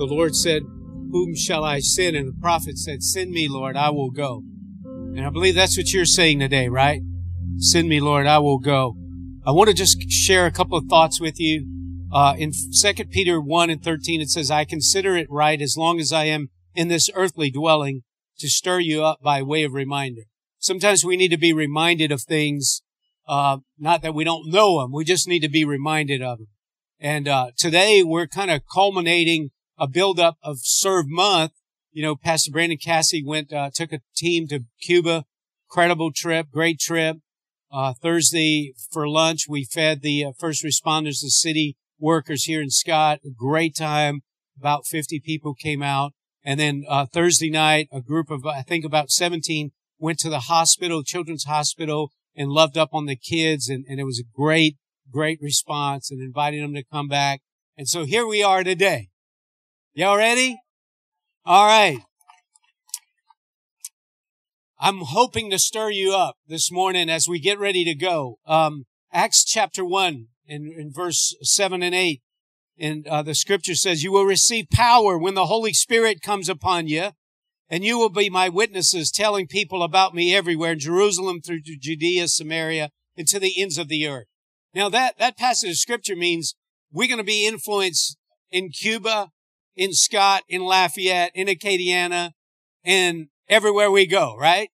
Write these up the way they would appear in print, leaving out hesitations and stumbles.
The Lord said, whom shall I send? And the prophet said, send me, Lord, I will go. And I believe that's what you're saying today, right? Send me, Lord, I will go. I want to just share a couple of thoughts with you. In 2 Peter 1:13, it says, I consider it right, as long as I am in this earthly dwelling, to stir you up by way of reminder. Sometimes we need to be reminded of things, not that we don't know them, we just need to be reminded of them. And today we're kind of culminating a buildup of Serve Month. You know, Pastor Brandon Cassie took a team to Cuba. Incredible trip, great trip. Thursday for lunch, we fed the first responders, the city workers here in Scott. A great time. About 50 people came out. And then Thursday night, a group of, I think, about 17 went to the hospital, children's hospital, and loved up on the kids. And it was a great, great response, and inviting them to come back. And so here we are today. Y'all ready? All right. I'm hoping to stir you up this morning as we get ready to go. Acts chapter 1 in verse 7 and 8. And the scripture says, you will receive power when the Holy Spirit comes upon you, and you will be my witnesses, telling people about me everywhere, in Jerusalem, through to Judea, Samaria, and to the ends of the earth. Now that passage of scripture means we're going to be influenced in Cuba, in Scott, in Lafayette, in Acadiana, and everywhere we go, right?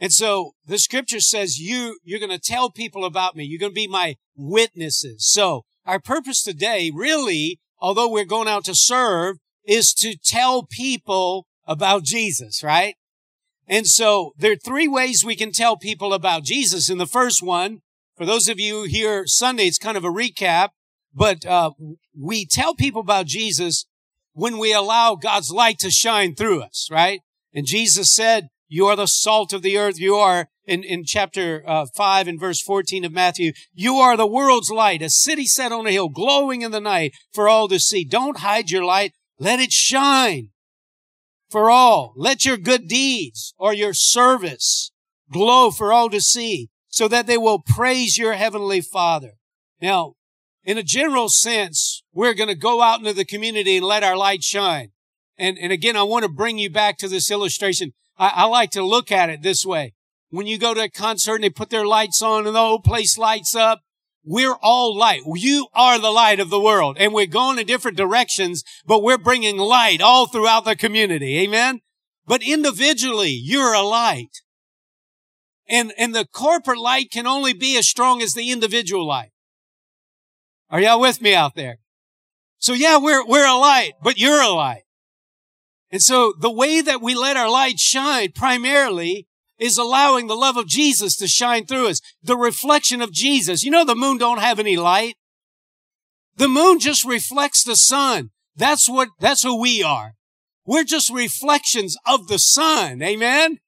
And so the scripture says you're going to tell people about me. You're going to be my witnesses. So our purpose today, really, although we're going out to serve, is to tell people about Jesus, right? And so there are three ways we can tell people about Jesus. And the first one, for those of you here Sunday, it's kind of a recap, but we tell people about Jesus when we allow God's light to shine through us, right? And Jesus said, you are the salt of the earth. You are, in chapter 5 and verse 14 of Matthew, you are the world's light, a city set on a hill, glowing in the night for all to see. Don't hide your light. Let it shine for all. Let your good deeds or your service glow for all to see, so that they will praise your heavenly Father. Now, in a general sense, we're going to go out into the community and let our light shine. And again, I want to bring you back to this illustration. I like to look at it this way. When you go to a concert and they put their lights on and the whole place lights up, we're all light. You are the light of the world. And we're going in different directions, but we're bringing light all throughout the community. Amen? But individually, you're a light. And the corporate light can only be as strong as the individual light. Are y'all with me out there? So yeah, we're a light, but you're a light. And so the way that we let our light shine primarily is allowing the love of Jesus to shine through us. The reflection of Jesus. You know, the moon don't have any light. The moon just reflects the sun. That's who we are. We're just reflections of the sun. Amen.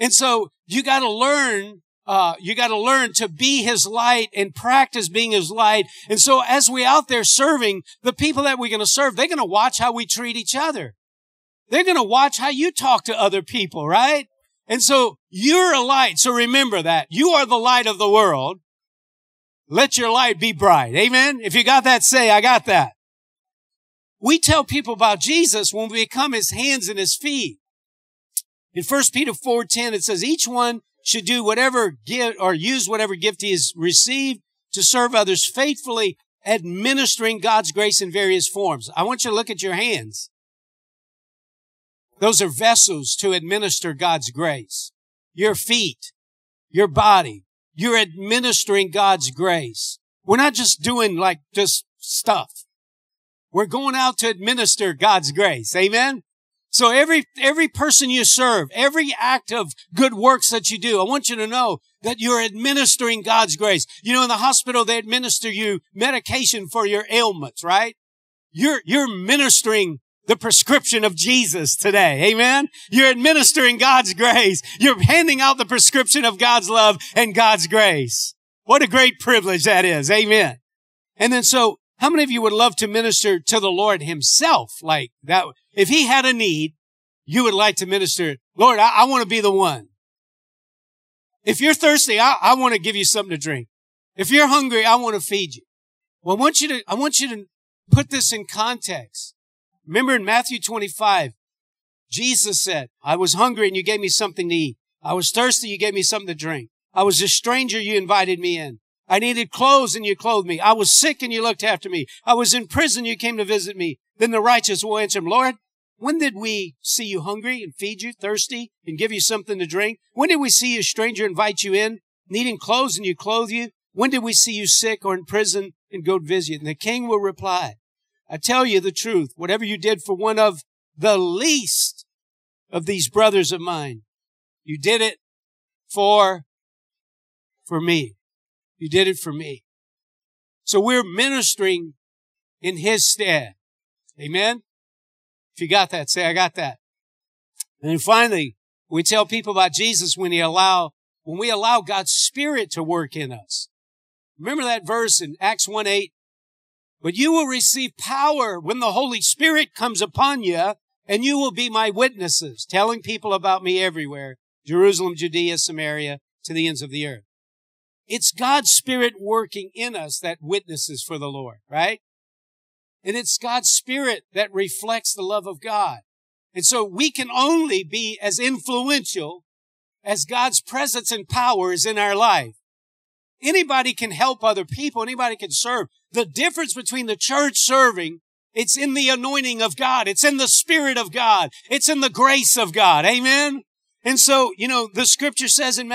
And so you got to learn to be his light and practice being his light. And so as we're out there serving, the people that we're going to serve, they're going to watch how we treat each other. They're going to watch how you talk to other people, right? And so you're a light. So remember that. You are the light of the world. Let your light be bright. Amen? If you got that, say, I got that. We tell people about Jesus when we become his hands and his feet. In 1 Peter 4:10, it says, each one should do whatever gift or use whatever gift he has received to serve others, faithfully administering God's grace in various forms. I want you to look at your hands. Those are vessels to administer God's grace. Your feet, your body, you're administering God's grace. We're not just doing like just stuff. We're going out to administer God's grace. Amen? So every person you serve, every act of good works that you do, I want you to know that you're administering God's grace. You know, in the hospital, they administer you medication for your ailments, right? You're ministering the prescription of Jesus today. Amen? You're administering God's grace. You're handing out the prescription of God's love and God's grace. What a great privilege that is. Amen. And then so, how many of you would love to minister to the Lord himself? Like that, if he had a need, you would like to minister. Lord, I want to be the one. If you're thirsty, I want to give you something to drink. If you're hungry, I want to feed you. Well, I want you to put this in context. Remember in Matthew 25, Jesus said, I was hungry and you gave me something to eat. I was thirsty, you gave me something to drink. I was a stranger, you invited me in. I needed clothes and you clothed me. I was sick and you looked after me. I was in prison, you came to visit me. Then the righteous will answer him, Lord, when did we see you hungry and feed you, thirsty and give you something to drink? When did we see you a stranger, invite you in, needing clothes and you clothe you? When did we see you sick or in prison and go visit you? And the king will reply, I tell you the truth, whatever you did for one of the least of these brothers of mine, you did it for me. You did it for me. So we're ministering in his stead. Amen? If you got that, say, I got that. And then finally, we tell people about Jesus when we allow God's Spirit to work in us. Remember that verse in Acts 1:8? But you will receive power when the Holy Spirit comes upon you, and you will be my witnesses, telling people about me everywhere, Jerusalem, Judea, Samaria, to the ends of the earth. It's God's Spirit working in us that witnesses for the Lord, right? And it's God's Spirit that reflects the love of God. And so we can only be as influential as God's presence and power is in our life. Anybody can help other people. Anybody can serve. The difference between the church serving, it's in the anointing of God. It's in the Spirit of God. It's in the grace of God. Amen? And so, you know, the scripture says in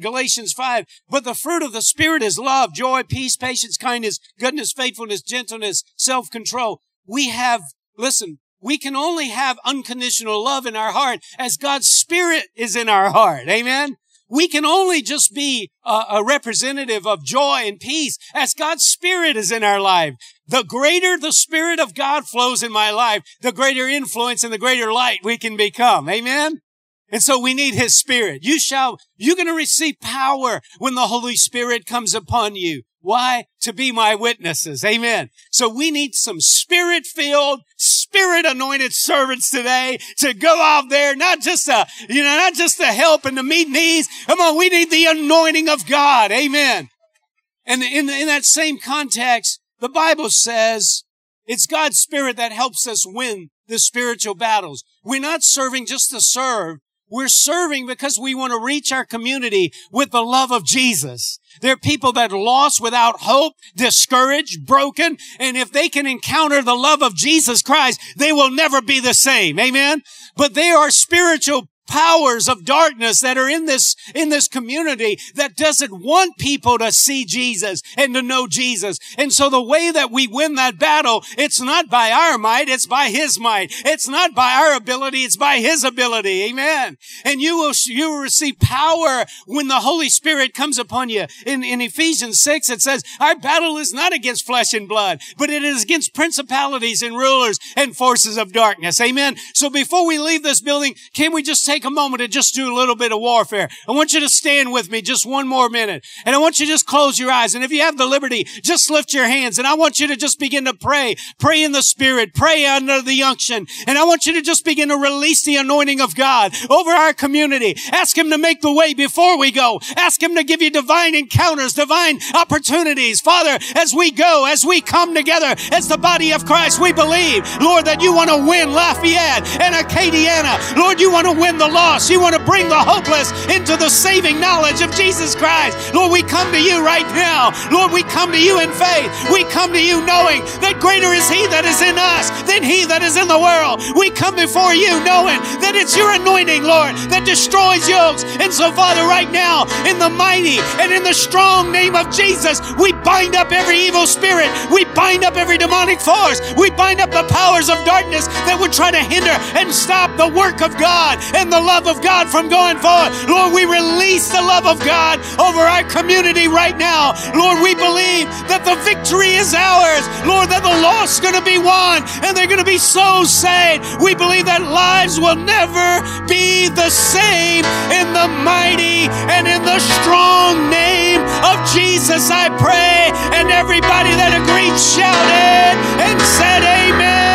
Galatians 5, but the fruit of the Spirit is love, joy, peace, patience, kindness, goodness, faithfulness, gentleness, self-control. We have, listen, we can only have unconditional love in our heart as God's Spirit is in our heart. Amen? We can only just be a representative of joy and peace as God's Spirit is in our life. The greater the Spirit of God flows in my life, the greater influence and the greater light we can become. Amen? And so we need his Spirit. You're going to receive power when the Holy Spirit comes upon you. Why? To be my witnesses. Amen. So we need some Spirit-filled, Spirit-anointed servants today to go out there, not just to help and to meet needs. Come on, we need the anointing of God. Amen. And in that same context, the Bible says it's God's Spirit that helps us win the spiritual battles. We're not serving just to serve. We're serving because we want to reach our community with the love of Jesus. There are people that are lost, without hope, discouraged, broken, and if they can encounter the love of Jesus Christ, they will never be the same. Amen? But there are spiritual powers of darkness that are in this community that doesn't want people to see Jesus and to know Jesus. And so the way that we win that battle, it's not by our might, it's by his might. It's not by our ability, it's by his ability. Amen. And you will receive power when the Holy Spirit comes upon you. In Ephesians 6, it says, our battle is not against flesh and blood, but it is against principalities and rulers and forces of darkness. Amen. So before we leave this building, can we just take a moment and just do a little bit of warfare? I want you to stand with me just one more minute. And I want you to just close your eyes. And if you have the liberty, just lift your hands. And I want you to just begin to pray. Pray in the Spirit. Pray under the unction. And I want you to just begin to release the anointing of God over our community. Ask him to make the way before we go. Ask him to give you divine encounters, divine opportunities. Father, as we go, as we come together, as the body of Christ, we believe, Lord, that you want to win Lafayette and Acadiana. Lord, you want to win the lost. You want to bring the hopeless into the saving knowledge of Jesus Christ. Lord, we come to you right now. Lord, we come to you in faith. We come to you knowing that greater is he that is in us than he that is in the world. We come before you knowing that it's your anointing, Lord, that destroys yokes. And so, Father, right now, in the mighty and in the strong name of Jesus, we bind up every evil spirit. We bind up every demonic force. We bind up the powers of darkness that would try to hinder and stop the work of God and the love of God from going forward. Lord, we release the love of God over our community right now. Lord, we believe that the victory is ours. Lord, that the lost is going to be won and they're going to be so saved. We believe that lives will never be the same. In the mighty and in the strong name of Jesus, I pray. And everybody that agreed shouted and said amen.